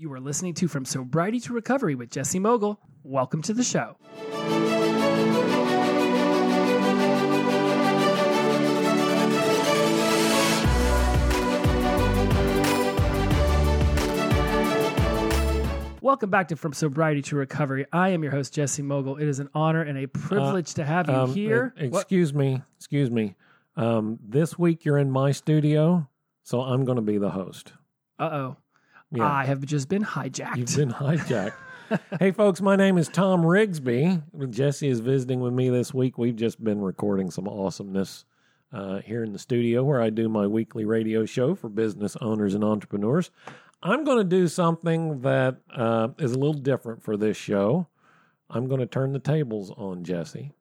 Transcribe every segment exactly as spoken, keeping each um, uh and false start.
You are listening to From Sobriety to Recovery with Jesse Mogul. Welcome to the show. Welcome back to From Sobriety to Recovery. I am your host, Jesse Mogul. It is an honor and a privilege uh, to have you um, here. Uh, excuse what? me. Excuse me. Um, this week you're in my studio, so I'm going to be the host. Uh-oh. Yeah. I have just been hijacked. You've been hijacked. Hey, folks, my name is Tom Rigsby. Jesse is visiting with me this week. We've just been recording some awesomeness uh, here in the studio where I do my weekly radio show for business owners and entrepreneurs. I'm going to do something that uh, is a little different for this show. I'm going to turn the tables on Jesse,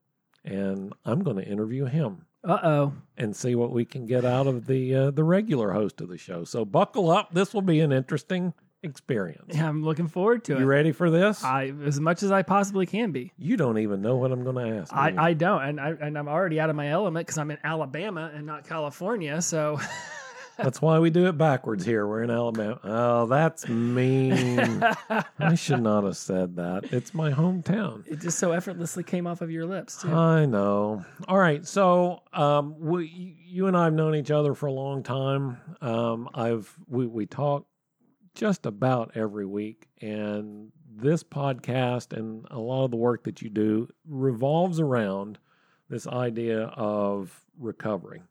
and I'm going to interview him. Uh-oh. And see what we can get out of the uh, the regular host of the show. So buckle up. This will be an interesting experience. Yeah, I'm looking forward to you it. You ready for this? I As much as I possibly can be. You don't even know what I'm going to ask. I, I don't, and, I, and I'm already out of my element because I'm in Alabama and not California, so... That's why we do it backwards here. We're in Alabama. Oh, that's mean. I should not have said that. It's my hometown. It just so effortlessly came off of your lips, too. I know. All right. So um, we, you and I have known each other for a long time. Um, I've we, we talk just about every week. And this podcast and a lot of the work that you do revolves around this idea of recovery.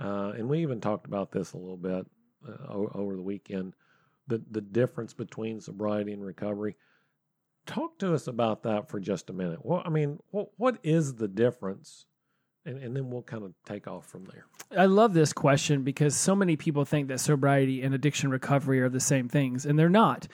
Uh, and we even talked about this a little bit uh, over the weekend, the, the difference between sobriety and recovery. Talk to us about that for just a minute. Well, I mean, what, what is the difference? And, and then we'll kind of take off from there. I love this question because so many people think that sobriety and addiction recovery are the same things, and they're not.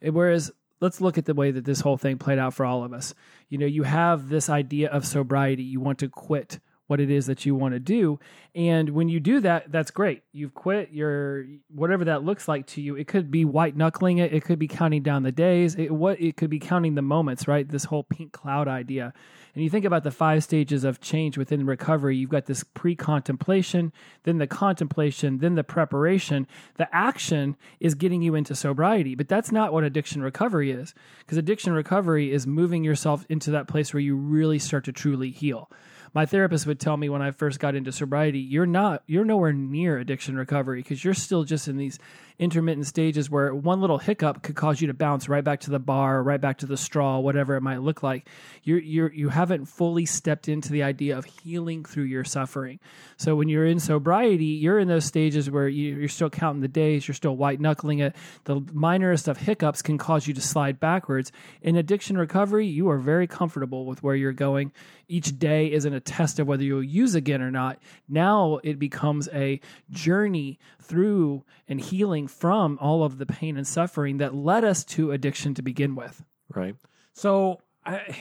Whereas... let's look at the way that this whole thing played out for all of us. You know, you have this idea of sobriety. You want to quit what it is that you want to do. And when you do that, that's great. You've quit your, whatever that looks like to you. It could be white knuckling it. It could be counting down the days. It, what, it could be counting the moments, right? This whole pink cloud idea. And you think about the five stages of change within recovery. You've got this pre-contemplation, then the contemplation, then the preparation. The action is getting you into sobriety, but that's not what addiction recovery is, because addiction recovery is moving yourself into that place where you really start to truly heal. My therapist would tell me when I first got into sobriety, you're not, you're nowhere near addiction recovery because you're still just in these intermittent stages where one little hiccup could cause you to bounce right back to the bar, right back to the straw, whatever it might look like. You you you haven't fully stepped into the idea of healing through your suffering. So when you're in sobriety, you're in those stages where you, you're still counting the days, you're still white knuckling it. The minorest of hiccups can cause you to slide backwards. In addiction recovery, you are very comfortable with where you're going. Each day is an a test of whether you'll use again or not. Now it becomes a journey through and healing from all of the pain and suffering that led us to addiction to begin with. Right. So I,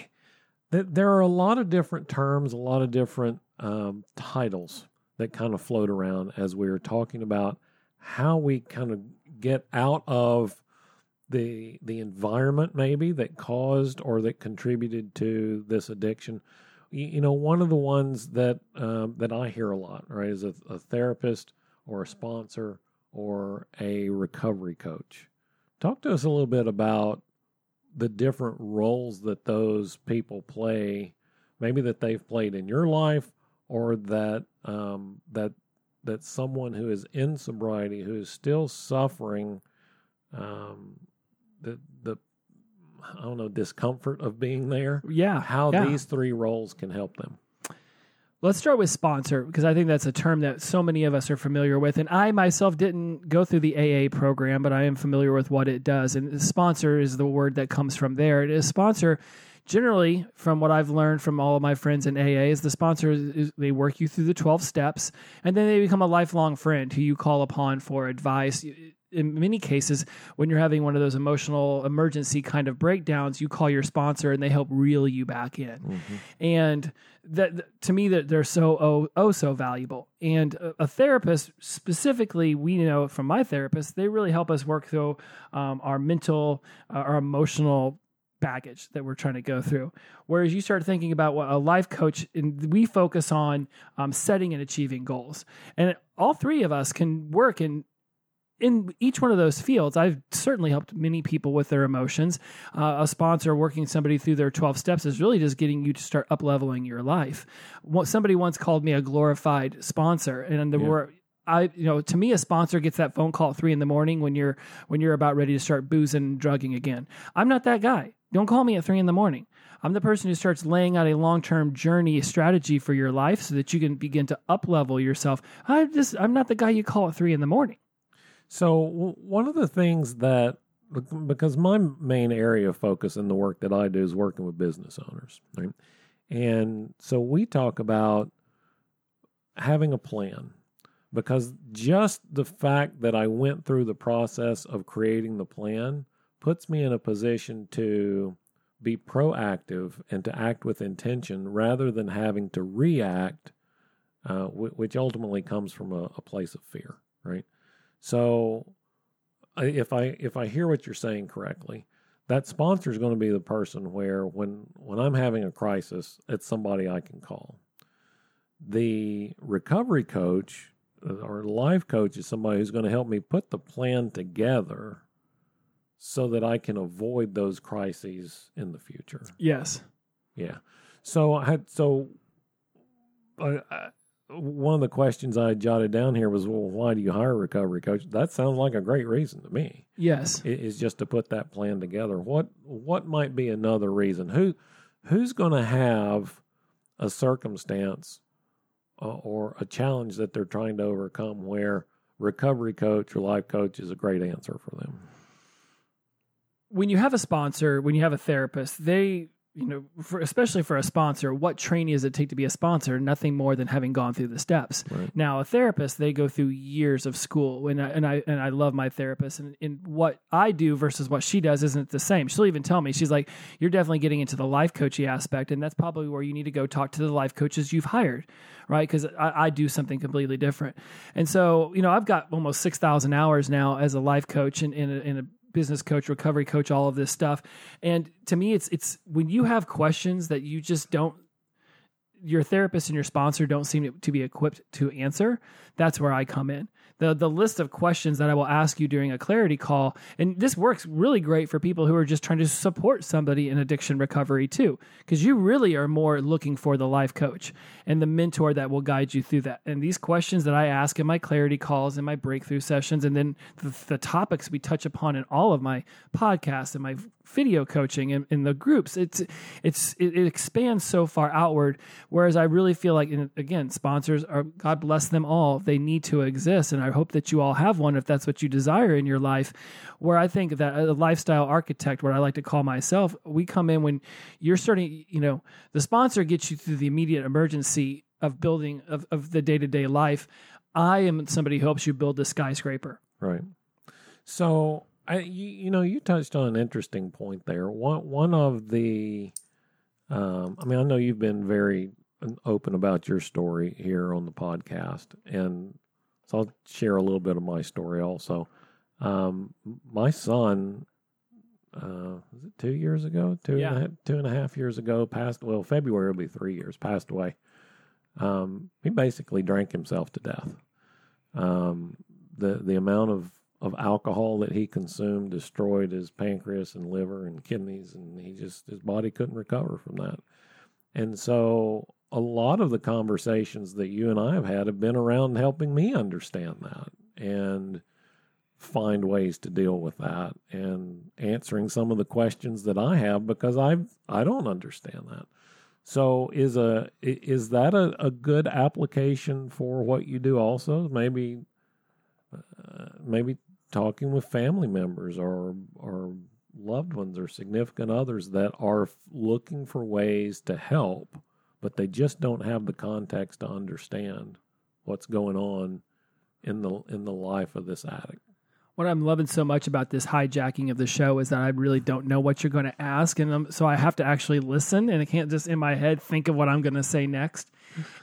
th- there are a lot of different terms, a lot of different um, titles that kind of float around as we are talking about how we kind of get out of the the environment maybe that caused or that contributed to this addiction. You know, one of the ones that uh, that I hear a lot, right, is a, a therapist or a sponsor or a recovery coach. Talk to us a little bit about the different roles that those people play, maybe that they've played in your life, or that um, that that someone who is in sobriety who is still suffering um, the the. I don't know, discomfort of being there. Yeah. How yeah. these three roles can help them. Let's start with sponsor, because I think that's a term that so many of us are familiar with. And I myself didn't go through the A A program, but I am familiar with what it does. And sponsor is the word that comes from there. It is sponsor. Generally, from what I've learned from all of my friends in A A, is the sponsor, is, they work you through the twelve steps, and then they become a lifelong friend who you call upon for advice. In many cases, when you're having one of those emotional emergency kind of breakdowns, you call your sponsor and they help reel you back in. Mm-hmm. And that, to me, that they're so, oh, oh, so valuable. And a, a therapist, specifically, we know from my therapist, they really help us work through um, our mental, uh, our emotional baggage that we're trying to go through. Whereas you start thinking about what a life coach, and we focus on um, setting and achieving goals. And all three of us can work in in each one of those fields, I've certainly helped many people with their emotions. Uh, a sponsor working somebody through their twelve steps is really just getting you to start up-leveling your life. Somebody once called me a glorified sponsor, and there yeah. were... I, you know, to me, a sponsor gets that phone call at three in the morning when you're when you're about ready to start boozing and drugging again. I'm not that guy. Don't call me at three in the morning. I'm the person who starts laying out a long-term journey strategy for your life so that you can begin to up-level yourself. I just, I'm not the guy you call at three in the morning. So one of the things that, because my main area of focus in the work that I do is working with business owners, right? And so we talk about having a plan. Because just the fact that I went through the process of creating the plan puts me in a position to be proactive and to act with intention rather than having to react, uh, w- which ultimately comes from a, a place of fear, right? So if I if I hear what you're saying correctly, that sponsor is going to be the person where when, when I'm having a crisis, it's somebody I can call. The recovery coach... or life coach is somebody who's going to help me put the plan together so that I can avoid those crises in the future. Yes. Yeah. So I had, so I, I, one of the questions I jotted down here was, well, why do you hire a recovery coach? That sounds like a great reason to me. Yes. It is just to put that plan together. What, what might be another reason? Who, who's going to have a circumstance or a challenge that they're trying to overcome where recovery coach or life coach is a great answer for them? When you have a sponsor, when you have a therapist, they, you know, for, especially for a sponsor, what training does it take to be a sponsor? Nothing more than having gone through the steps. Right. Now, a therapist, they go through years of school, and I, and I and I love my therapist. And, and what I do versus what she does isn't the same. She'll even tell me, she's like, "You're definitely getting into the life coachy aspect, and that's probably where you need to go talk to the life coaches you've hired, right? Because I, I do something completely different." And so, you know, I've got almost six thousand hours now as a life coach and in, in a, in a business coach, recovery coach, all of this stuff. And to me, it's, it's when you have questions that you just don't, your therapist and your sponsor don't seem to be equipped to answer. That's where I come in. The, the list of questions that I will ask you during a clarity call. And this works really great for people who are just trying to support somebody in addiction recovery too, because you really are more looking for the life coach and the mentor that will guide you through that. And these questions that I ask in my clarity calls and my breakthrough sessions, and then the, the topics we touch upon in all of my podcasts and my video coaching and in the groups, it's, it's, it, it expands so far outward. Whereas I really feel like, and again, sponsors are, God bless them all. They need to exist. And I hope that you all have one if that's what you desire in your life, where I think that a lifestyle architect, what I like to call myself, we come in when you're starting, you know, the sponsor gets you through the immediate emergency of building of, of the day-to-day life. I am somebody who helps you build the skyscraper. Right. So I, you, you know, you touched on an interesting point there. One, one of the, um, I mean, I know you've been very open about your story here on the podcast, and so I'll share a little bit of my story also. Um, my son, uh, was it two years ago, two, yeah. and a half, two and a half years ago, passed, well, February will be three years, passed away. Um, he basically drank himself to death. Um, the, the amount of of alcohol that he consumed destroyed his pancreas and liver and kidneys, and he just, his body couldn't recover from that. And so a lot of the conversations that you and I have had have been around helping me understand that and find ways to deal with that and answering some of the questions that I have, because I I don't understand that. So is a is that a, a good application for what you do also? Maybe uh, maybe talking with family members or or loved ones or significant others that are looking for ways to help, but they just don't have the context to understand what's going on in the in the life of this addict. What I'm loving so much about this hijacking of the show is that I really don't know what you're going to ask, and I'm, so I have to actually listen, and I can't just in my head think of what I'm going to say next.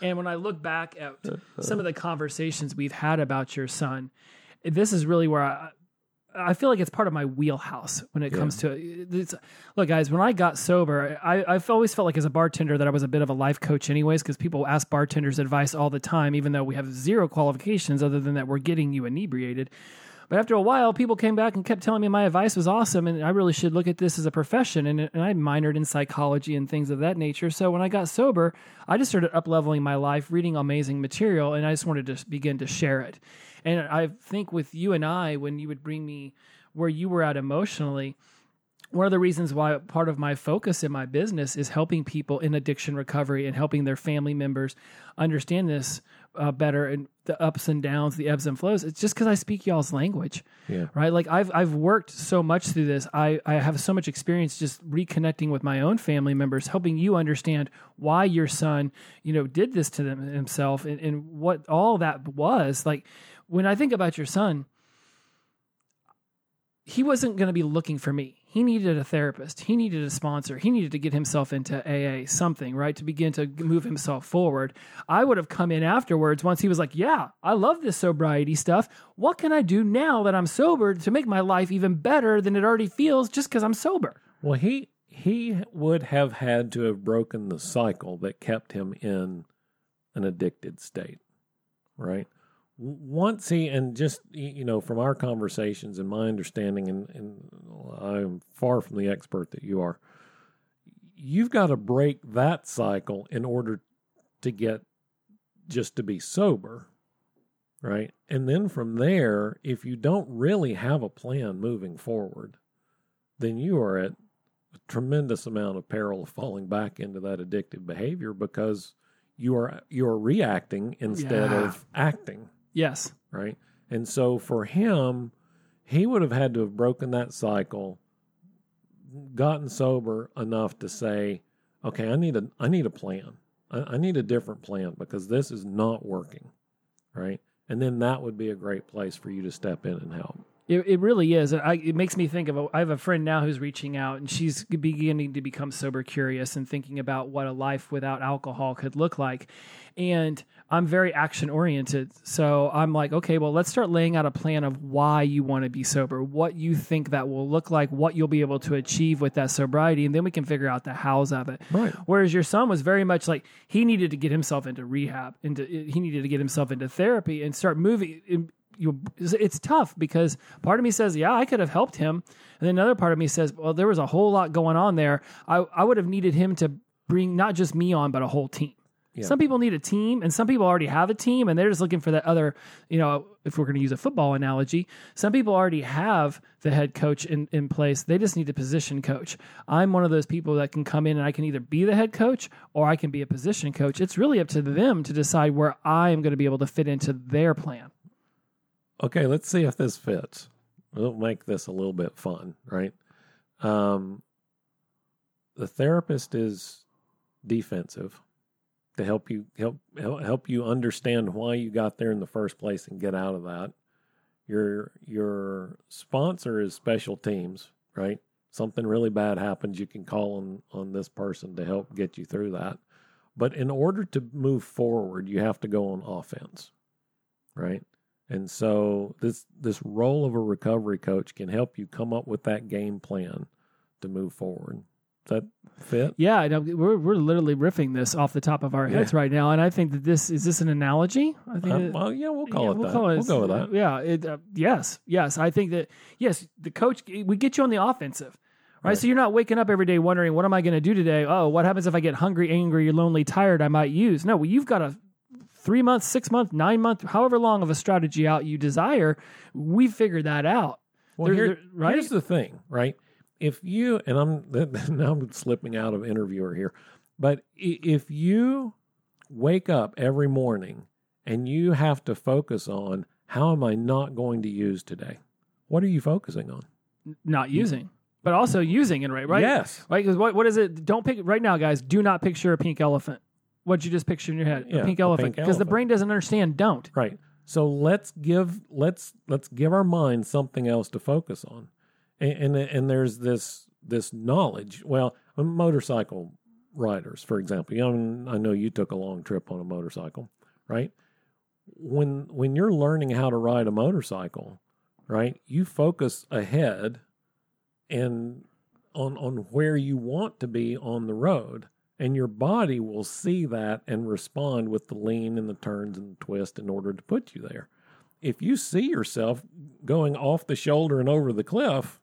And when I look back at some of the conversations we've had about your son, this is really where I... I feel like it's part of my wheelhouse when it yeah. comes to it. It's, look, guys, when I got sober, I, I've always felt like as a bartender that I was a bit of a life coach anyways, because people ask bartenders advice all the time, even though we have zero qualifications other than that we're getting you inebriated. But after a while, people came back and kept telling me my advice was awesome and I really should look at this as a profession. And, and I minored in psychology and things of that nature. So when I got sober, I just started up-leveling my life, reading amazing material, and I just wanted to begin to share it. And I think with you and I, when you would bring me where you were at emotionally, one of the reasons why part of my focus in my business is helping people in addiction recovery and helping their family members understand this uh, better, and the ups and downs, the ebbs and flows. It's just because I speak y'all's language, yeah. right? Like I've I've worked so much through this. I, I have so much experience just reconnecting with my own family members, helping you understand why your son, you know, did this to them, himself and, and what all that was. Like when I think about your son, he wasn't going to be looking for me. He needed a therapist. He needed a sponsor. He needed to get himself into A A, something, right, to begin to move himself forward. I would have come in afterwards once he was like, yeah, I love this sobriety stuff. What can I do now that I'm sober to make my life even better than it already feels just because I'm sober? Well, he he would have had to have broken the cycle that kept him in an addicted state, right? Once he, and just, you know, from our conversations and my understanding, and, and I'm far from the expert that you are, you've got to break that cycle in order to get, just to be sober, right? And then from there, if you don't really have a plan moving forward, then you are at a tremendous amount of peril of falling back into that addictive behavior because you are, you are reacting instead yeah. of acting. Yes. Right. And so for him, he would have had to have broken that cycle, gotten sober enough to say, okay, I need a, I need a plan. I, I need a different plan because this is not working. Right. And then that would be a great place for you to step in and help. It, it really is. I, it makes me think of, a, I have a friend now who's reaching out and she's beginning to become sober curious and thinking about what a life without alcohol could look like. And I'm very action oriented. So I'm like, okay, well, let's start laying out a plan of why you want to be sober, what you think that will look like, what you'll be able to achieve with that sobriety. And then we can figure out the hows of it. Right. Whereas your son was very much like, he needed to get himself into rehab, into he needed to get himself into therapy and start moving. It, You, it's tough because part of me says, yeah, I could have helped him. And then another part of me says, well, there was a whole lot going on there. I, I would have needed him to bring not just me on, but a whole team. Yeah. Some people need a team and some people already have a team and they're just looking for that other, you know, if we're going to use a football analogy, some people already have the head coach in, in place. They just need a position coach. I'm one of those people that can come in and I can either be the head coach or I can be a position coach. It's really up to them to decide where I'm going to be able to fit into their plan. Okay, let's see if this fits. We'll make this a little bit fun, right? Um, the therapist is defensive to help you help help you understand why you got there in the first place and get out of that. Your your sponsor is special teams, right? Something really bad happens, you can call on, on this person to help get you through that. But in order to move forward, you have to go on offense, right? And so this this role of a recovery coach can help you come up with that game plan to move forward. Does that fit? Yeah, I know. We're we're literally riffing this off the top of our heads yeah. right now, and I think that this is this an analogy. I think. Um, well, yeah, we'll call yeah, it we'll that. Call it, we'll go with that. Yeah. It, uh, yes. Yes. I think that yes, the coach we get you on the offensive. Right? Right. So you're not waking up every day wondering what am I going to do today? Oh, what happens if I get hungry, angry, lonely, tired? I might use no. Well, you've got to. Three months, six months, nine months, however long of a strategy out you desire, we figure that out. Well, there, here, there, right? Here's the thing, right? If you, and I'm now I'm slipping out of interviewer here, but if you wake up every morning and you have to focus on how am I not going to use today, what are you focusing on? Not using. But also using it, right? right? Yes. Right? Because what, what is it? Don't pick, right now, guys, do not picture a pink elephant. What'd you just picture in your head? Yeah, a pink elephant. Because the brain doesn't understand don't. Right. So let's give let's let's give our mind something else to focus on. And and, and there's this this knowledge. Well, motorcycle riders, for example. You know, I know you took a long trip on a motorcycle, right? When when you're learning how to ride a motorcycle, right, you focus ahead and on on where you want to be on the road. And your body will see that and respond with the lean and the turns and the twist in order to put you there. if you see yourself going off the shoulder and over the cliff,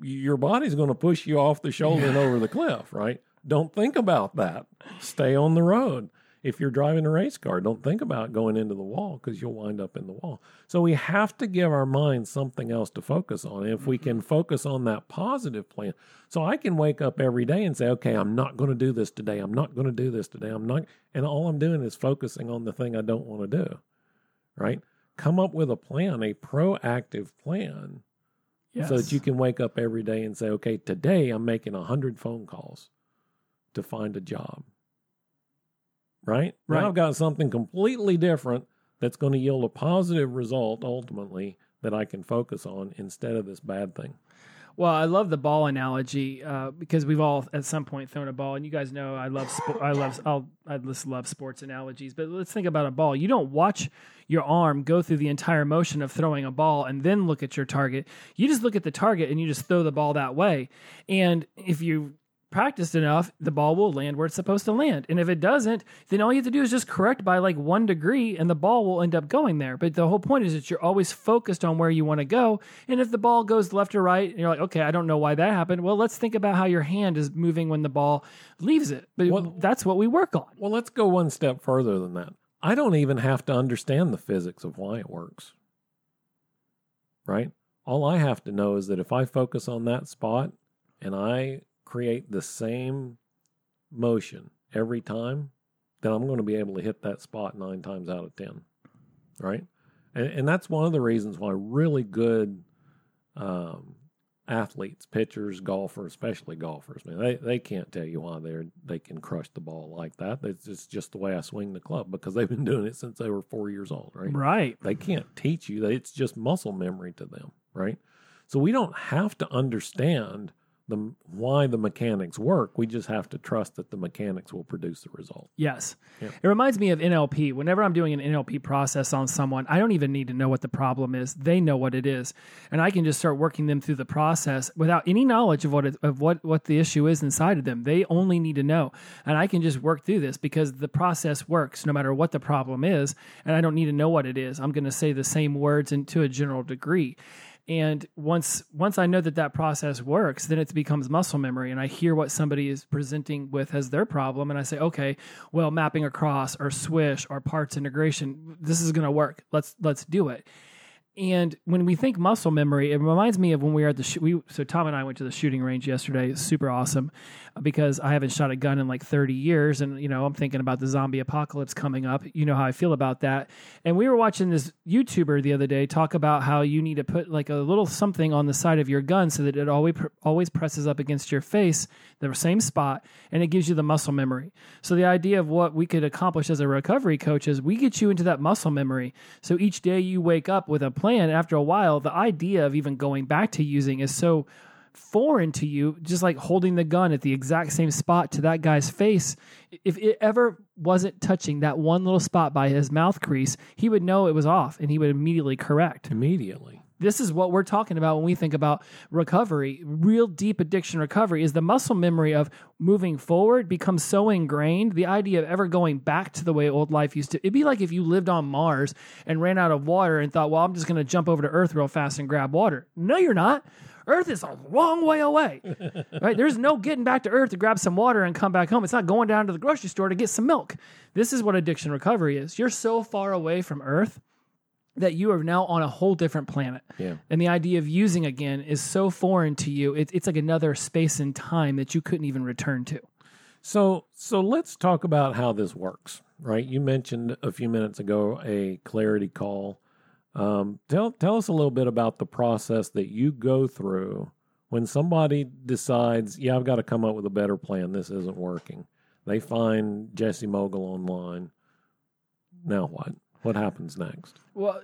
your body's going to push you off the shoulder and over the cliff, right? Don't think about that. Stay on the road. If you're driving a race car, don't think about going into the wall because you'll wind up in the wall. So we have to give our mind something else to focus on. If we can focus on that positive plan. So I can wake up every day and say, okay, I'm not going to do this today. I'm not going to do this today. I'm not. And all I'm doing is focusing on the thing I don't want to do, right? Come up with a plan, a proactive plan, yes, so that you can wake up every day and say, okay, today I'm making one hundred phone calls to find a job. Right? Right. Now I've got something completely different that's going to yield a positive result ultimately that I can focus on instead of this bad thing. Well, I love the ball analogy uh, because we've all at some point thrown a ball, and you guys know I love sp- I love I'll, I just love sports analogies. But let's think about a ball. You don't watch your arm go through the entire motion of throwing a ball and then look at your target. You just look at the target and you just throw the ball that way. And if you practiced enough, the ball will land where it's supposed to land. And if it doesn't, then all you have to do is just correct by like one degree and the ball will end up going there. But the whole point is that you're always focused on where you want to go. And if the ball goes left or right, and you're like, okay, I don't know why that happened. Well, let's think about how your hand is moving when the ball leaves it. But well, that's what we work on. Well, let's go one step further than that. I don't even have to understand the physics of why it works. Right? All I have to know is that if I focus on that spot and I create the same motion every time, then I'm going to be able to hit that spot nine times out of ten, right? And, and that's one of the reasons why really good um, athletes, pitchers, golfers, especially golfers, man, they, they can't tell you why they're they can crush the ball like that. It's just, just the way I swing the club because they've been doing it since they were four years old, right? Right. They can't teach you that. It's just muscle memory to them, right? So we don't have to understand The, why the mechanics work. We just have to trust that the mechanics will produce the result. Yes. Yeah. It reminds me of N L P. Whenever I'm doing an N L P process on someone, I don't even need to know what the problem is. They know what it is. And I can just start working them through the process without any knowledge of what it, of what, what the issue is inside of them. They only need to know. And I can just work through this because the process works no matter what the problem is. And I don't need to know what it is. I'm going to say the same words and to a general degree. And once once I know that that process works, then it becomes muscle memory. And I hear what somebody is presenting with as their problem. And I say, okay, well, mapping across or swish or parts integration, this is going to work. Let's let's do it. And when we think muscle memory, it reminds me of when we were at the sh- we. So Tom and I went to the shooting range yesterday. It's super awesome because I haven't shot a gun in like thirty years, and you know I'm thinking about the zombie apocalypse coming up. You know how I feel about that. And we were watching this YouTuber the other day talk about how you need to put like a little something on the side of your gun so that it always always presses up against your face, the same spot, and it gives you the muscle memory. So the idea of what we could accomplish as a recovery coach is we get you into that muscle memory. So each day you wake up with a plan, after a while, the idea of even going back to using is so foreign to you, just like holding the gun at the exact same spot to that guy's face. If it ever wasn't touching that one little spot by his mouth crease, he would know it was off and he would immediately correct. Immediately. This is what we're talking about when we think about recovery. Real deep addiction recovery is the muscle memory of moving forward becomes so ingrained. The idea of ever going back to the way old life used to, it'd be like if you lived on Mars and ran out of water and thought, well, I'm just going to jump over to Earth real fast and grab water. No, you're not. Earth is a long way away, right? There's no getting back to Earth to grab some water and come back home. It's not going down to the grocery store to get some milk. This is what addiction recovery is. You're so far away from Earth that you are now on a whole different planet. Yeah. And the idea of using again is so foreign to you. It, it's like another space and time that you couldn't even return to. So, so let's talk about how this works, right? You mentioned a few minutes ago, a clarity call. Um, tell, tell us a little bit about the process that you go through when somebody decides, yeah, I've got to come up with a better plan. This isn't working. They find Jesse Mogul online. Now what? What happens next? Well,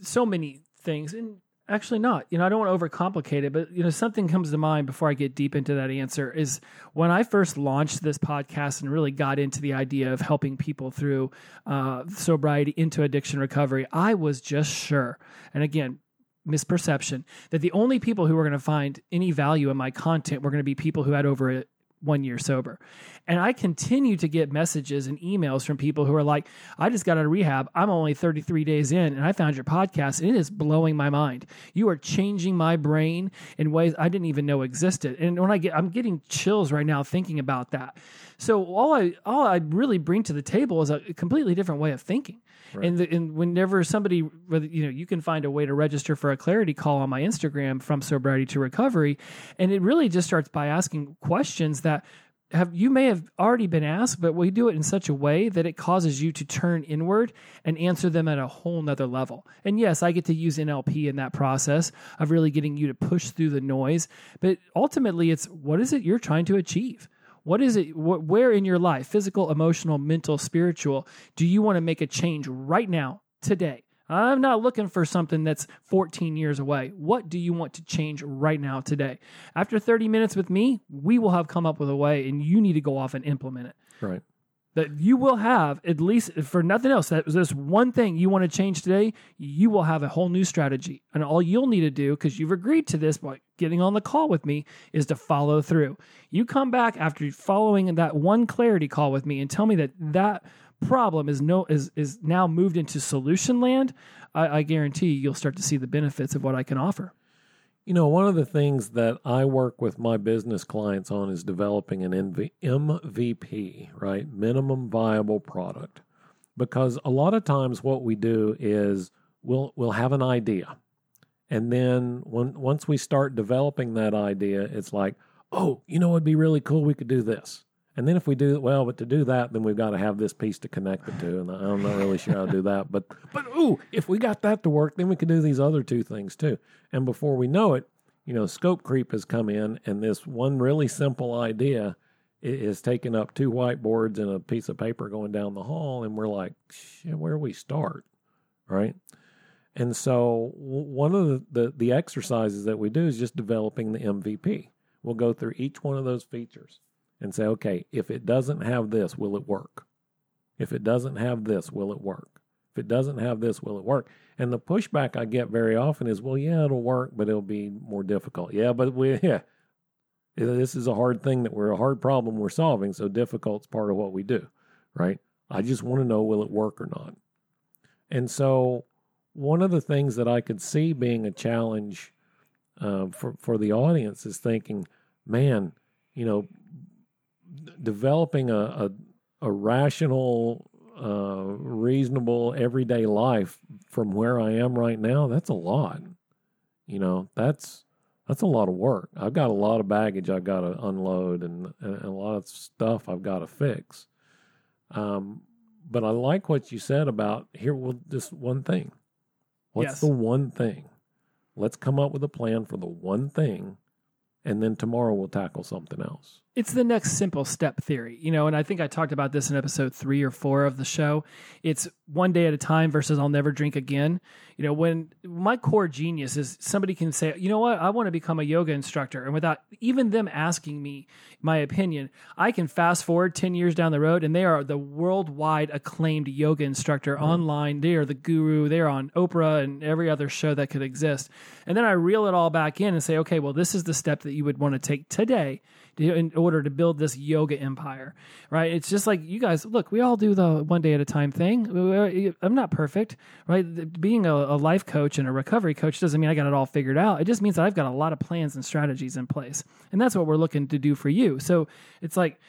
so many things, and actually not. You know, I don't want to overcomplicate it, but you know, something comes to mind before I get deep into that answer is when I first launched this podcast and really got into the idea of helping people through uh, sobriety into addiction recovery, I was just sure, and again, misperception, that the only people who were going to find any value in my content were going to be people who had over a one year sober. And I continue to get messages and emails from people who are like, I just got out of rehab. I'm only thirty-three days in and I found your podcast and it is blowing my mind. You are changing my brain in ways I didn't even know existed. And when I get, I'm getting chills right now thinking about that. So all I, all I really bring to the table is a completely different way of thinking. Right. And, the, and whenever somebody, you know, you can find a way to register for a clarity call on my Instagram, From Sobriety to Recovery. And it really just starts by asking questions that have, you may have already been asked, but we do it in such a way that it causes you to turn inward and answer them at a whole nother level. And yes, I get to use N L P in that process of really getting you to push through the noise. But ultimately it's, what is it you're trying to achieve? What is it, wh- where in your life, physical, emotional, mental, spiritual, do you want to make a change right now, today? I'm not looking for something that's fourteen years away. What do you want to change right now, today? After thirty minutes with me, we will have come up with a way, and you need to go off and implement it. Right. That you will have, at least for nothing else, that this one thing you want to change today, you will have a whole new strategy. And all you'll need to do, because you've agreed to this by getting on the call with me, is to follow through. You come back after following that one clarity call with me and tell me that that problem is no is is now moved into solution land. I, I guarantee you'll start to see the benefits of what I can offer. You know, one of the things that I work with my business clients on is developing an M V P, right? Minimum viable product. Because a lot of times what we do is we'll we'll have an idea. And then when, once we start developing that idea, it's like, oh, you know, it'd be really cool. We could do this. And then if we do, well, but to do that, then we've got to have this piece to connect it to. And I'm not really sure how to do that. But, but ooh, if we got that to work, then we can do these other two things too. And before we know it, you know, scope creep has come in, and this one really simple idea is taking up two whiteboards and a piece of paper going down the hall. And we're like, shit, where do we start? Right. And so one of the, the, the exercises that we do is just developing the M V P. We'll go through each one of those features and say, okay, if it doesn't have this, will it work? If it doesn't have this, will it work? If it doesn't have this, will it work? And the pushback I get very often is, well, yeah, it'll work, but it'll be more difficult. Yeah, but we, yeah, this is a hard thing that we're a hard problem we're solving, so difficult's part of what we do, right? I just want to know, will it work or not? And so one of the things that I could see being a challenge uh, for, for the audience is thinking, man, you know, developing a, a, a rational, uh, reasonable, everyday life from where I am right now, that's a lot. You know, that's that's a lot of work. I've got a lot of baggage I've got to unload and, and a lot of stuff I've got to fix. Um, but I like what you said about here, well, this one thing. What's yes. the one thing? Let's come up with a plan for the one thing. And then tomorrow we'll tackle something else. It's the next simple step theory, you know, and I think I talked about this in episode three or four of the show. It's one day at a time versus I'll never drink again. You know, when my core genius is somebody can say, you know what, I want to become a yoga instructor. And without even them asking me my opinion, I can fast forward ten years down the road and they are the worldwide acclaimed yoga instructor mm-hmm. online. They are the guru. They're on Oprah and every other show that could exist. And then I reel it all back in and say, okay, well, this is the step that you would want to take today to, in order to build this yoga empire, right? It's just like, you guys, look, we all do the one day at a time thing. I'm not perfect, right? Being a, a life coach and a recovery coach doesn't mean I got it all figured out. It just means that I've got a lot of plans and strategies in place. And that's what we're looking to do for you. So it's like,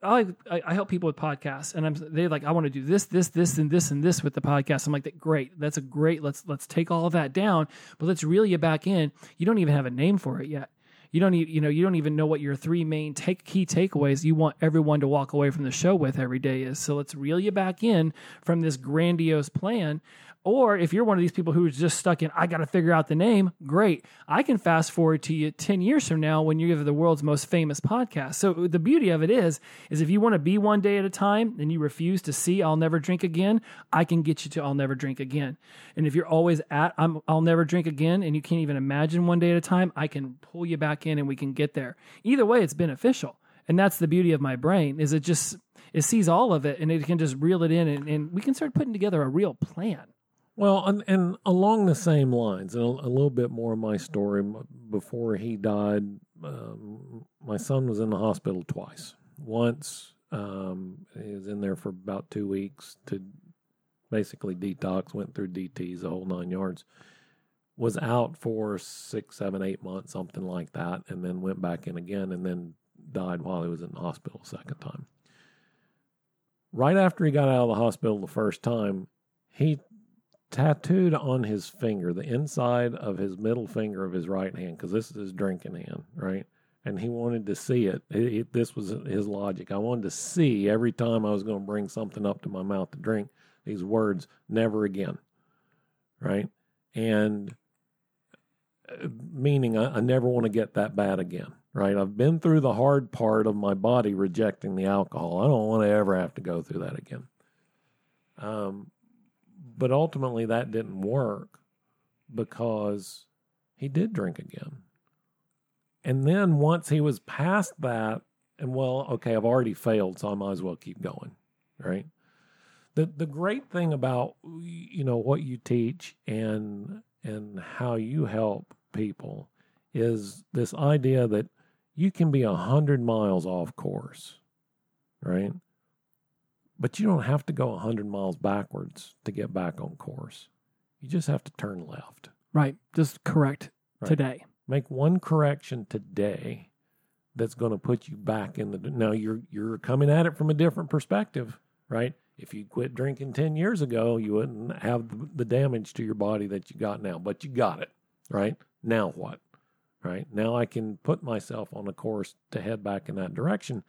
I, I help people with podcasts and I'm, they're like, I want to do this, this, this, and this, and this with the podcast. I'm like, great. That's a great, let's, let's take all of that down, but let's reel you back in. You don't even have a name for it yet. You don't need, you know, you don't even know what your three main take, key takeaways you want everyone to walk away from the show with every day is. So let's reel you back in from this grandiose plan. Or if you're one of these people who is just stuck in, I got to figure out the name, great. I can fast forward to you ten years from now when you have the world's most famous podcast. So the beauty of it is, is if you want to be one day at a time and you refuse to see I'll never drink again, I can get you to I'll never drink again. And if you're always at I'm, I'll never drink again and you can't even imagine one day at a time, I can pull you back in and we can get there. Either way, it's beneficial. And that's the beauty of my brain is it just, it sees all of it and it can just reel it in and, and we can start putting together a real plan. Well, and, and along the same lines, and a, a little bit more of my story, before he died, um, my my son was in the hospital twice. Once um, he was in there for about two weeks to basically detox, went through D Ts, the whole nine yards, was out for six, seven, eight months, something like that, and then went back in again and then died while he was in the hospital the second time. Right after he got out of the hospital the first time, he tattooed on his finger, the inside of his middle finger of his right hand, because this is his drinking hand, right? And he wanted to see it. It, it. This was his logic. I wanted to see every time I was going to bring something up to my mouth to drink these words, never again, right? And meaning I, I never want to get that bad again, right? I've been through the hard part of my body rejecting the alcohol. I don't want to ever have to go through that again. Um, but ultimately that didn't work because he did drink again. And then once he was past that, and well, okay, I've already failed, so I might as well keep going, right? The the great thing about, you know, what you teach and and how you help people is this idea that you can be one hundred miles off course, right? But you don't have to go one hundred miles backwards to get back on course. You just have to turn left. Right, just correct right. today. Make one correction today that's going to put you back in the... Now, you're you're coming at it from a different perspective, right? If you quit drinking ten years ago, you wouldn't have the damage to your body that you got now. But you got it, right? Now what? Right? Now I can put myself on a course to head back in that direction.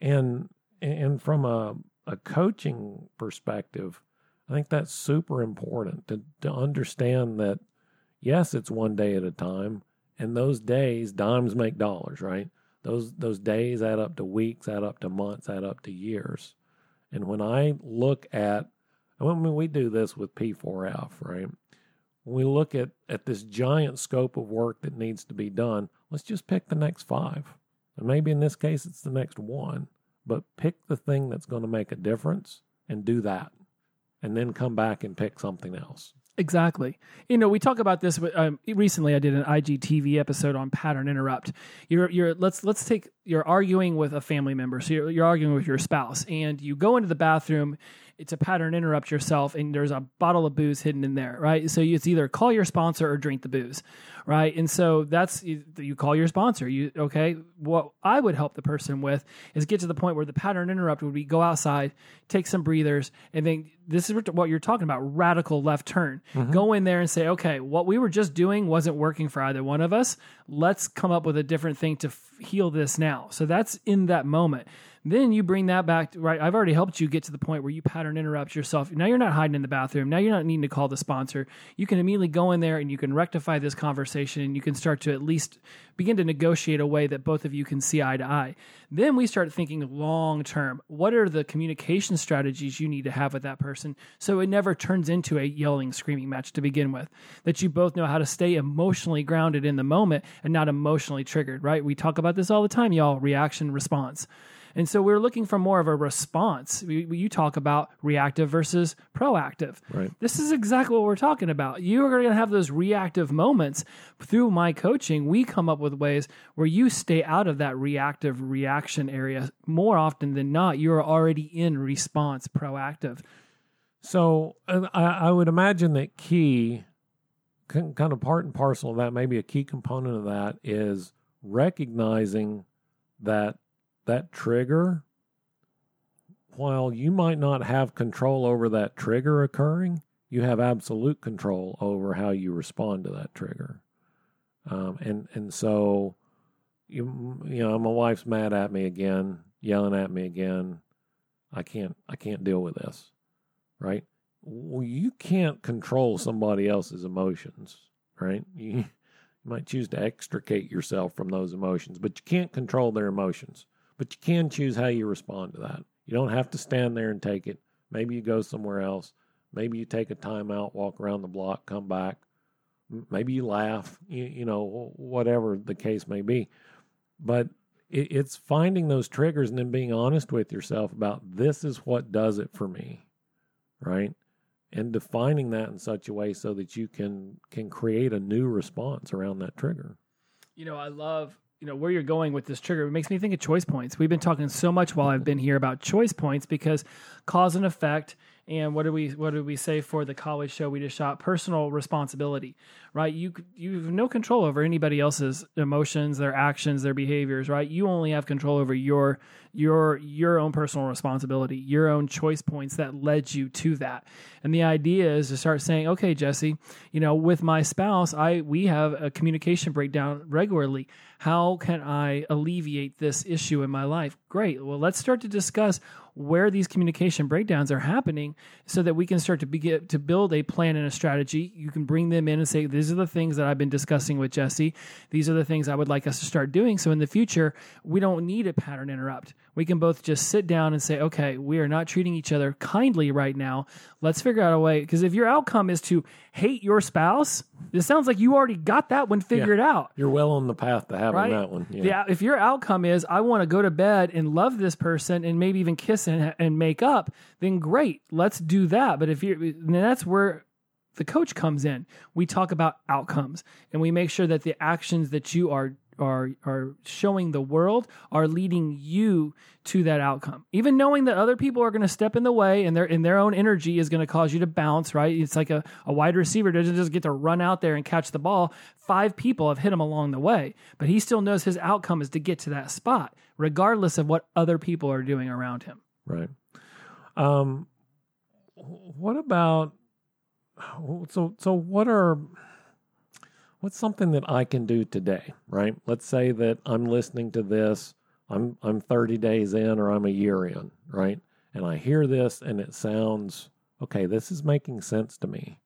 And, and from a, a coaching perspective, I think that's super important to, to understand that, yes, it's one day at a time. And those days, dimes make dollars, right? Those those days add up to weeks, add up to months, add up to years. And when I look at, I mean, we do this with P four F, right? When we look at, at this giant scope of work that needs to be done, let's just pick the next five. And maybe in this case, it's the next one. But pick the thing that's going to make a difference and do that. And then come back and pick something else. Exactly. You know, we talk about this um, recently. I did an I G T V episode on pattern interrupt. You're, you're. Let's let's take. You're arguing with a family member, so you're, you're arguing with your spouse, and you go into the bathroom. It's a pattern interrupt yourself, and there's a bottle of booze hidden in there, right? So it's either call your sponsor or drink the booze, right? And so that's you call your sponsor. You okay? What I would help the person with is get to the point where the pattern interrupt would be go outside, take some breathers, and then this is what you're talking about: radical left turn. Mm-hmm. Go in there and say, okay, what we were just doing wasn't working for either one of us. Let's come up with a different thing to f- heal this now. So that's in that moment. Then you bring that back, to, right? I've already helped you get to the point where you pattern interrupt yourself. Now you're not hiding in the bathroom. Now you're not needing to call the sponsor. You can immediately go in there and you can rectify this conversation and you can start to at least begin to negotiate a way that both of you can see eye to eye. Then we start thinking long term. What are the communication strategies you need to have with that person so it never turns into a yelling, screaming match to begin with? That you both know how to stay emotionally grounded in the moment and not emotionally triggered, right? We talk about this all the time, y'all, reaction, response. And so we're looking for more of a response. We, we, you talk about reactive versus proactive. Right. This is exactly what we're talking about. You are going to have those reactive moments. Through my coaching, we come up with ways where you stay out of that reactive reaction area. More often than not, you're already in response, proactive. So I, I would imagine that key, kind of part and parcel of that, maybe a key component of that is recognizing that that trigger, while you might not have control over that trigger occurring, you have absolute control over how you respond to that trigger. Um, and and so, you, you know, my wife's mad at me again, yelling at me again. I can't I can't deal with this, right? Well, you can't control somebody else's emotions, right? You might choose to extricate yourself from those emotions, but you can't control their emotions. But you can choose how you respond to that. You don't have to stand there and take it. Maybe you go somewhere else. Maybe you take a time out, walk around the block, come back. Maybe you laugh, you, you know, whatever the case may be. But it, it's finding those triggers and then being honest with yourself about this is what does it for me, right? And defining that in such a way so that you can, can create a new response around that trigger. You know, I love... you know, where you're going with this trigger, it makes me think of choice points. We've been talking so much while I've been here about choice points because cause and effect. And what do we what do we say for the college show we just shot? Personal responsibility, right? You you have no control over anybody else's emotions, their actions, their behaviors, right? You only have control over your your your own personal responsibility, your own choice points that led you to that. And the idea is to start saying, okay, Jesse, you know, with my spouse, I we have a communication breakdown regularly. How can I alleviate this issue in my life? Great. Well, let's start to discuss where these communication breakdowns are happening so that we can start to begin to build a plan and a strategy. You can bring them in and say, these are the things that I've been discussing with Jesse. These are the things I would like us to start doing. So in the future, we don't need a pattern interrupt. We can both just sit down and say, okay, we are not treating each other kindly right now. Let's figure out a way. Because if your outcome is to hate your spouse, it sounds like you already got that one figured yeah. out. You're well on the path to having right? that one. Yeah. yeah. If your outcome is, I want to go to bed and love this person and maybe even kiss and, and make up, then great, let's do that. But if you're, then that's where the coach comes in. We talk about outcomes and we make sure that the actions that you are are are showing the world are leading you to that outcome. Even knowing that other people are going to step in the way and their in their own energy is going to cause you to bounce, right? It's like a, a wide receiver doesn't just get to run out there and catch the ball. Five people have hit him along the way, but he still knows his outcome is to get to that spot, regardless of what other people are doing around him. Right. Um, what about, so, so what are, what's something that I can do today, right? Let's say that I'm listening to this, I'm I'm thirty days in or I'm a year in, right? And I hear this and it sounds, okay, this is making sense to me.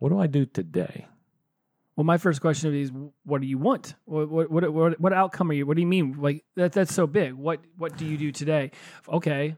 What do I do today? Well, my first question is, what do you want? What what what what, what outcome are you? What do you mean? Like that that's so big. What what do you do today? Okay,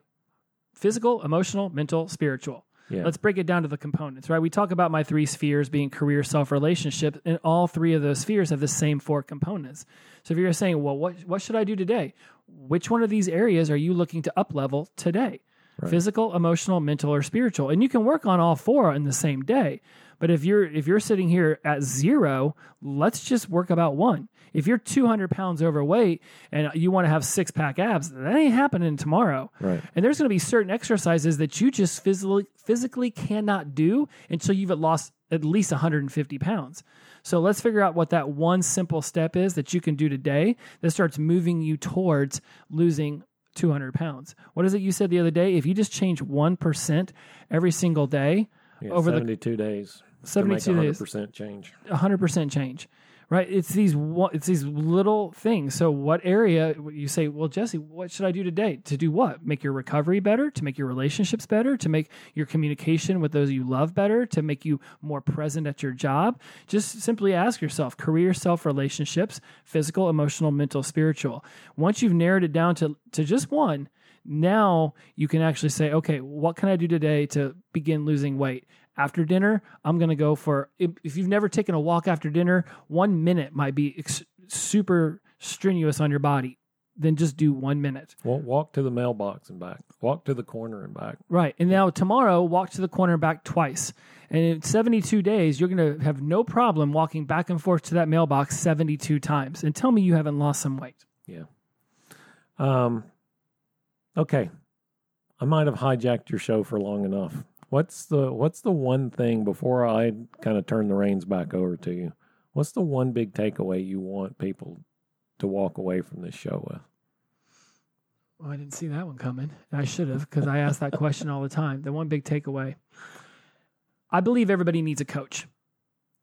physical, emotional, mental, spiritual. Yeah. Let's break it down to the components, right? We talk about my three spheres being career, self, relationship, and all three of those spheres have the same four components. So if you're saying, well, what what should I do today? Which one of these areas are you looking to up-level today? Right. Physical, emotional, mental, or spiritual. And you can work on all four in the same day. But if you're if you're sitting here at zero, let's just work about one. If you're two hundred pounds overweight and you want to have six-pack abs, that ain't happening tomorrow. Right. And there's going to be certain exercises that you just physically, physically cannot do until you've lost at least one hundred fifty pounds. So let's figure out what that one simple step is that you can do today that starts moving you towards losing two hundred pounds. What is it you said the other day? If you just change one percent every single day, yeah, over seventy-two the, days, seventy-two days, one hundred percent change, one hundred percent change. Right, it's these it's these little things. So, what area you say? Well, Jesse, what should I do today? To do what? Make your recovery better, to make your relationships better, to make your communication with those you love better, to make you more present at your job. Just simply ask yourself: career, self, relationships, physical, emotional, mental, spiritual. Once you've narrowed it down to to just one, now you can actually say, okay, what can I do today to begin losing weight? After dinner, I'm going to go for, if you've never taken a walk after dinner, one minute might be ex- super strenuous on your body. Then just do one minute. Well, walk to the mailbox and back. Walk to the corner and back. Right. And now tomorrow, walk to the corner and back twice. And in seventy-two days, you're going to have no problem walking back and forth to that mailbox seventy-two times. And tell me you haven't lost some weight. Yeah. Um. Okay. I might have hijacked your show for long enough. What's the what's the one thing, before I kind of turn the reins back over to you, what's the one big takeaway you want people to walk away from this show with? Well, I didn't see that one coming. I should have, because I ask that question all the time. The one big takeaway. I believe everybody needs a coach,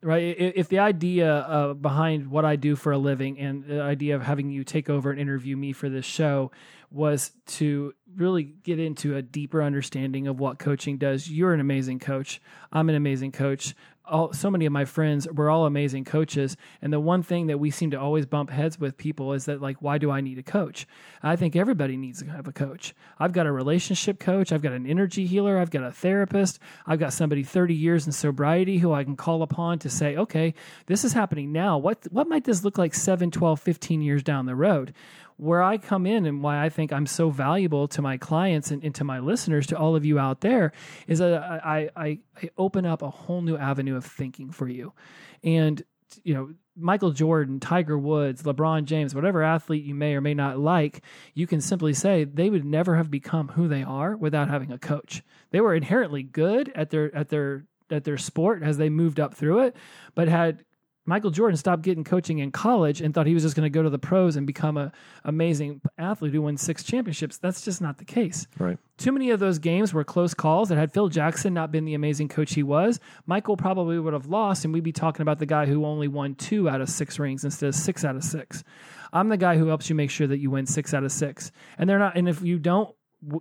right? If the idea uh, behind what I do for a living and the idea of having you take over and interview me for this show was to really get into a deeper understanding of what coaching does. You're an amazing coach. I'm an amazing coach. All, so many of my friends, we're all amazing coaches. And the one thing that we seem to always bump heads with people is that, like, why do I need a coach? I think everybody needs to have a coach. I've got a relationship coach. I've got an energy healer. I've got a therapist. I've got somebody thirty years in sobriety who I can call upon to say, okay, this is happening now. What, what might this look like seven, twelve, fifteen years down the road? Where I come in and why I think I'm so valuable to my clients and, and to my listeners, to all of you out there, is that I, I, I open up a whole new avenue of thinking for you. And you know, Michael Jordan, Tiger Woods, LeBron James, whatever athlete you may or may not like, you can simply say they would never have become who they are without having a coach. They were inherently good at their at their at their sport as they moved up through it, but had Michael Jordan stopped getting coaching in college and thought he was just going to go to the pros and become an amazing athlete who won six championships. That's just not the case. Right. Too many of those games were close calls that had Phil Jackson not been the amazing coach he was, Michael probably would have lost, and we'd be talking about the guy who only won two out of six rings instead of six out of six. I'm the guy who helps you make sure that you win six out of six. And they're not. And if you don't,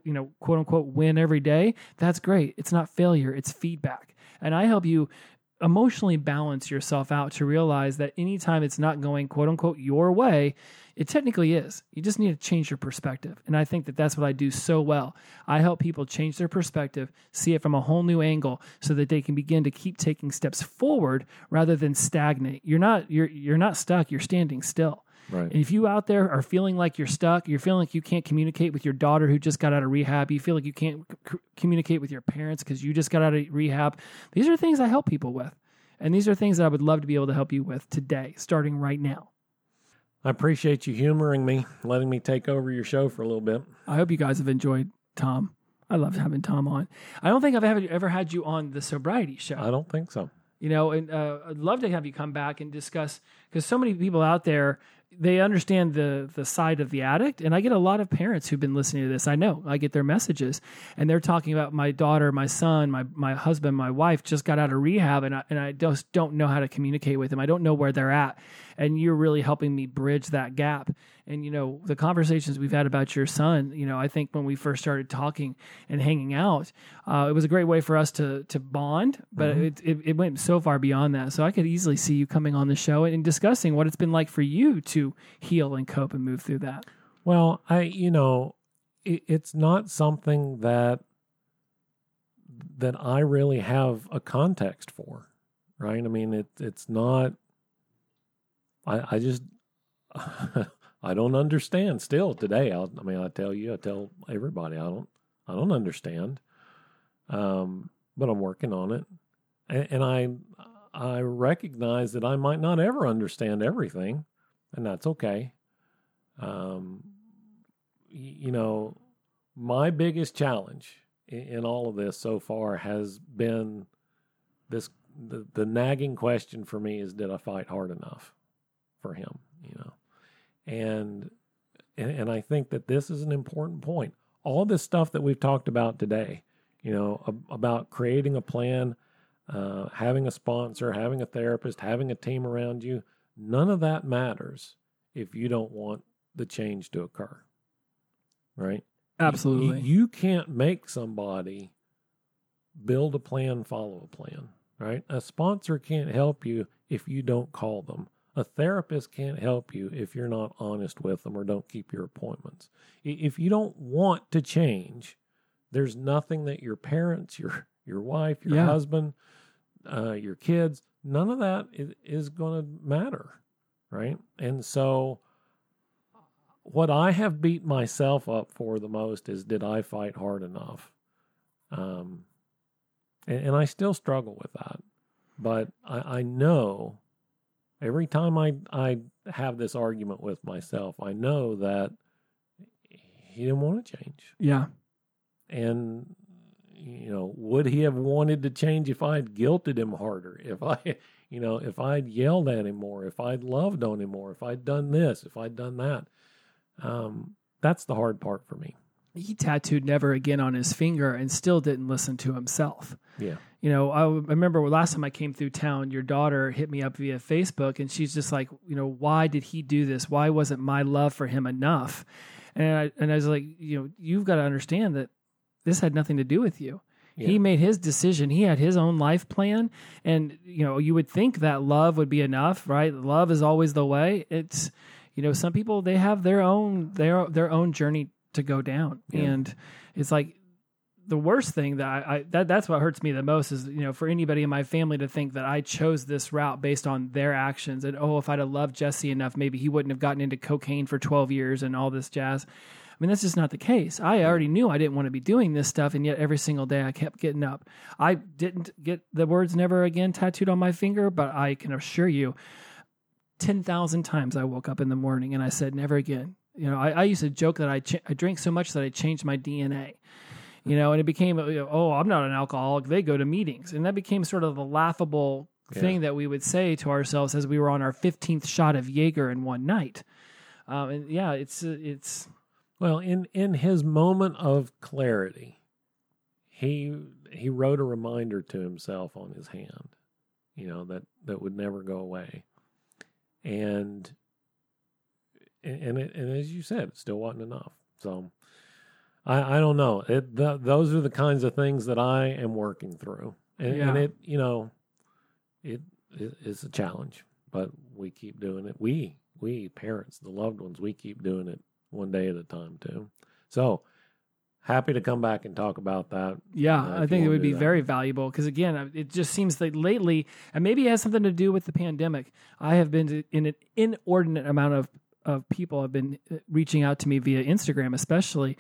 you know, quote unquote, win every day, that's great. It's not failure. It's feedback. And I help you emotionally balance yourself out to realize that anytime it's not going quote unquote your way, it technically is. You just need to change your perspective. And I think that that's what I do so well. I help people change their perspective, see it from a whole new angle so that they can begin to keep taking steps forward rather than stagnate. You're not, you're, you're not stuck. You're standing still. Right. And if you out there are feeling like you're stuck, you're feeling like you can't communicate with your daughter who just got out of rehab, you feel like you can't c- communicate with your parents because you just got out of rehab, these are things I help people with. And these are things that I would love to be able to help you with today, starting right now. I appreciate you humoring me, letting me take over your show for a little bit. I hope you guys have enjoyed Tom. I love having Tom on. I don't think I've ever had you on the Sobriety Show. I don't think so. You know, and uh, I'd love to have you come back and discuss, because so many people out there, they understand the the side of the addict. And I get a lot of parents who've been listening to this. I know I get their messages and they're talking about my daughter, my son, my, my husband, my wife just got out of rehab and I, and I just don't know how to communicate with them. I don't know where they're at. And you're really helping me bridge that gap. And, you know, the conversations we've had about your son, you know, I think when we first started talking and hanging out, uh, it was a great way for us to, to bond, but mm-hmm. it, it, it went so far beyond that. So I could easily see you coming on the show and, and discussing what it's been like for you to to heal and cope and move through that? Well, I, you know, it, it's not something that, that I really have a context for, right? I mean, it, it's not, I, I just, I don't understand still today. I, I mean, I tell you, I tell everybody, I don't, I don't understand, um, but I'm working on it. And, and I, I recognize that I might not ever understand everything. And that's okay. Um, you know, my biggest challenge in, in all of this so far has been this, the, the nagging question for me is, did I fight hard enough for him? You know, and, and, and I think that this is an important point. All this stuff that we've talked about today, you know, ab- about creating a plan, uh, having a sponsor, having a therapist, having a team around you, none of that matters if you don't want the change to occur, right? Absolutely. You, you can't make somebody build a plan, follow a plan, right? A sponsor can't help you if you don't call them. A therapist can't help you if you're not honest with them or don't keep your appointments. If you don't want to change, there's nothing that your parents, your your wife, your yeah. husband, uh, your kids, none of that is, is going to matter, right? And so what I have beat myself up for the most is, did I fight hard enough? Um, and, and I still struggle with that. But I, I know every time I, I have this argument with myself, I know that he didn't want to change. Yeah. And you know, would he have wanted to change if I had guilted him harder? If I, you know, if I'd yelled at him more, if I'd loved on him more, if I'd done this, if I'd done that, um, that's the hard part for me. He tattooed never again on his finger and still didn't listen to himself. Yeah. You know, I remember last time I came through town, your daughter hit me up via Facebook and she's just like, you know, why did he do this? Why wasn't my love for him enough? And I, and I was like, you know, you've got to understand that this had nothing to do with you. Yeah. He made his decision. He had his own life plan. And, you know, you would think that love would be enough, right? Love is always the way. It's, you know, some people, they have their own, their, their own journey to go down. Yeah. And it's like, the worst thing that I, I that that's what hurts me the most is, you know, for anybody in my family to think that I chose this route based on their actions. And, oh, if I'd have loved Jesse enough, maybe he wouldn't have gotten into cocaine for twelve years and all this jazz. I mean, that's just not the case. I already knew I didn't want to be doing this stuff, and yet every single day I kept getting up. I didn't get the words never again tattooed on my finger, but I can assure you ten thousand times I woke up in the morning and I said, never again. You know, I, I used to joke that I, ch- I drank so much that I changed my D N A, you know, and it became, you know, oh, I'm not an alcoholic. They go to meetings. And that became sort of the laughable yeah. thing that we would say to ourselves as we were on our fifteenth shot of Jaeger in one night. Um, and yeah, it's, it's, well, in, in his moment of clarity, he, he wrote a reminder to himself on his hand, you know, that, that would never go away. And, and, it, and as you said, it still wasn't enough. So I, I don't know. It, the, those are the kinds of things that I am working through. And, yeah. and it, you know, it, it it's a challenge, but we keep doing it. We, we parents, the loved ones, we keep doing it. One day at a time, too. So happy to come back and talk about that. Yeah, uh, I think it would be that. very valuable because, again, it just seems that lately, and maybe it has something to do with the pandemic, I have been in an inordinate amount of, of people have been reaching out to me via Instagram, especially,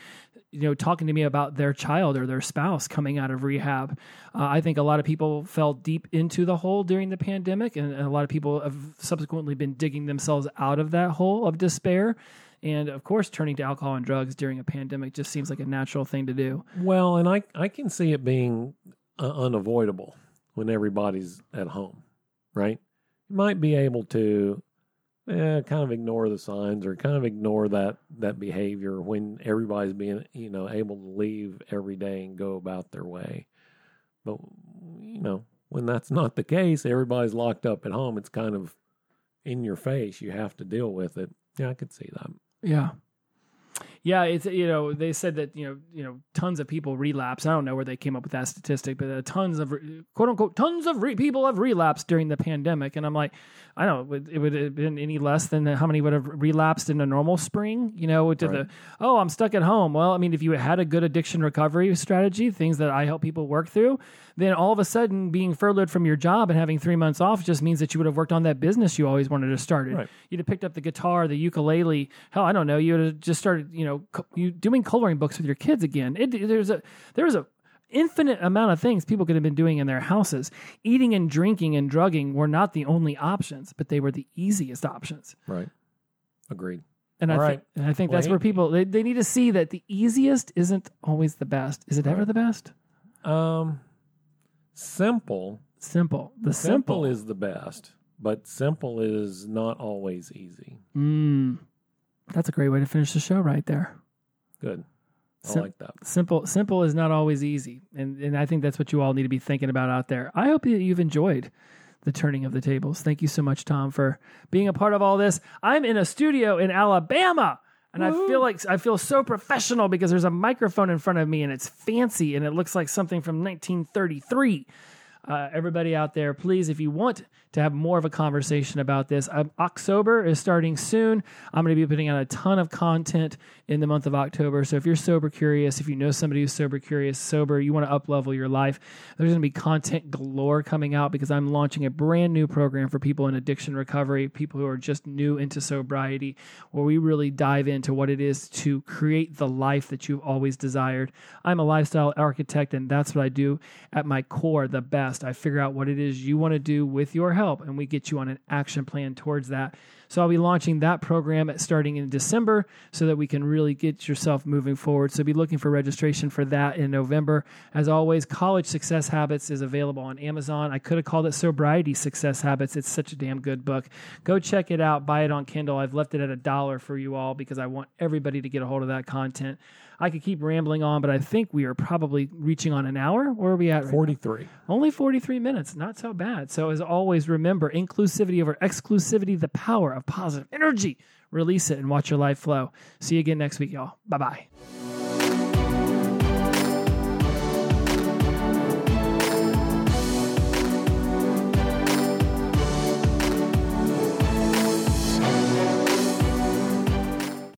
you know, talking to me about their child or their spouse coming out of rehab. Uh, I think a lot of people fell deep into the hole during the pandemic, and, and a lot of people have subsequently been digging themselves out of that hole of despair. And, of course, turning to alcohol and drugs during a pandemic just seems like a natural thing to do. Well, and I, I can see it being uh, unavoidable when everybody's at home, right? You might be able to eh, kind of ignore the signs or kind of ignore that, that behavior when everybody's being, you know, able to leave every day and go about their way. But, you know, when that's not the case, everybody's locked up at home. It's kind of in your face. You have to deal with it. Yeah, I could see that. Yeah. Yeah, it's, you know, they said that, you know, you know, tons of people relapse. I don't know where they came up with that statistic, but uh, tons of, quote unquote, tons of re- people have relapsed during the pandemic. And I'm like, I don't know, it would, it would have been any less than how many would have relapsed in a normal spring, you know, to right. the, oh, I'm stuck at home. Well, I mean, if you had a good addiction recovery strategy, things that I help people work through, then all of a sudden being furloughed from your job and having three months off just means that you would have worked on that business you always wanted to start. Right. You'd have picked up the guitar, the ukulele. Hell, I don't know. You would have just started, you know, Co- you doing coloring books with your kids again. It, there's a there's a infinite amount of things people could have been doing in their houses. Eating and drinking and drugging were not the only options, but they were the easiest options. Right. Agreed. And All I right. think and I think well, that's where people they, they need to see that the easiest isn't always the best. Is it right. ever the best? Um, simple. Simple. The simple, simple is the best, but simple is not always easy. Mm. That's a great way to finish the show right there. Good. I Sim- like that. Simple simple is not always easy. And and I think that's what you all need to be thinking about out there. I hope that you've enjoyed the turning of the tables. Thank you so much, Tom, for being a part of all this. I'm in a studio in Alabama. And Woo-hoo. I feel like I feel so professional because there's a microphone in front of me and it's fancy and it looks like something from nineteen thirty-three. Uh, everybody out there, please, if you want to have more of a conversation about this, I'm, October is starting soon. I'm going to be putting out a ton of content in the month of October. So if you're sober curious, if you know somebody who's sober curious, sober, you want to up-level your life, there's going to be content galore coming out because I'm launching a brand new program for people in addiction recovery, people who are just new into sobriety, where we really dive into what it is to create the life that you've always desired. I'm a lifestyle architect, and that's what I do at my core, the best. I figure out what it is you want to do with your help, and we get you on an action plan towards that. So I'll be launching that program starting in December so that we can really get yourself moving forward. So be looking for registration for that in November. As always, College Success Habits is available on Amazon. I could have called it Sobriety Success Habits. It's such a damn good book. Go check it out. Buy it on Kindle. I've left it at a dollar for you all because I want everybody to get a hold of that content. I could keep rambling on, but I think we are probably reaching on an hour. Where are we at? forty-three. Right, only forty-three minutes. Not so bad. So as always, remember, inclusivity over exclusivity, the power of positive energy. Release it and watch your life flow. See you again next week, y'all. Bye-bye.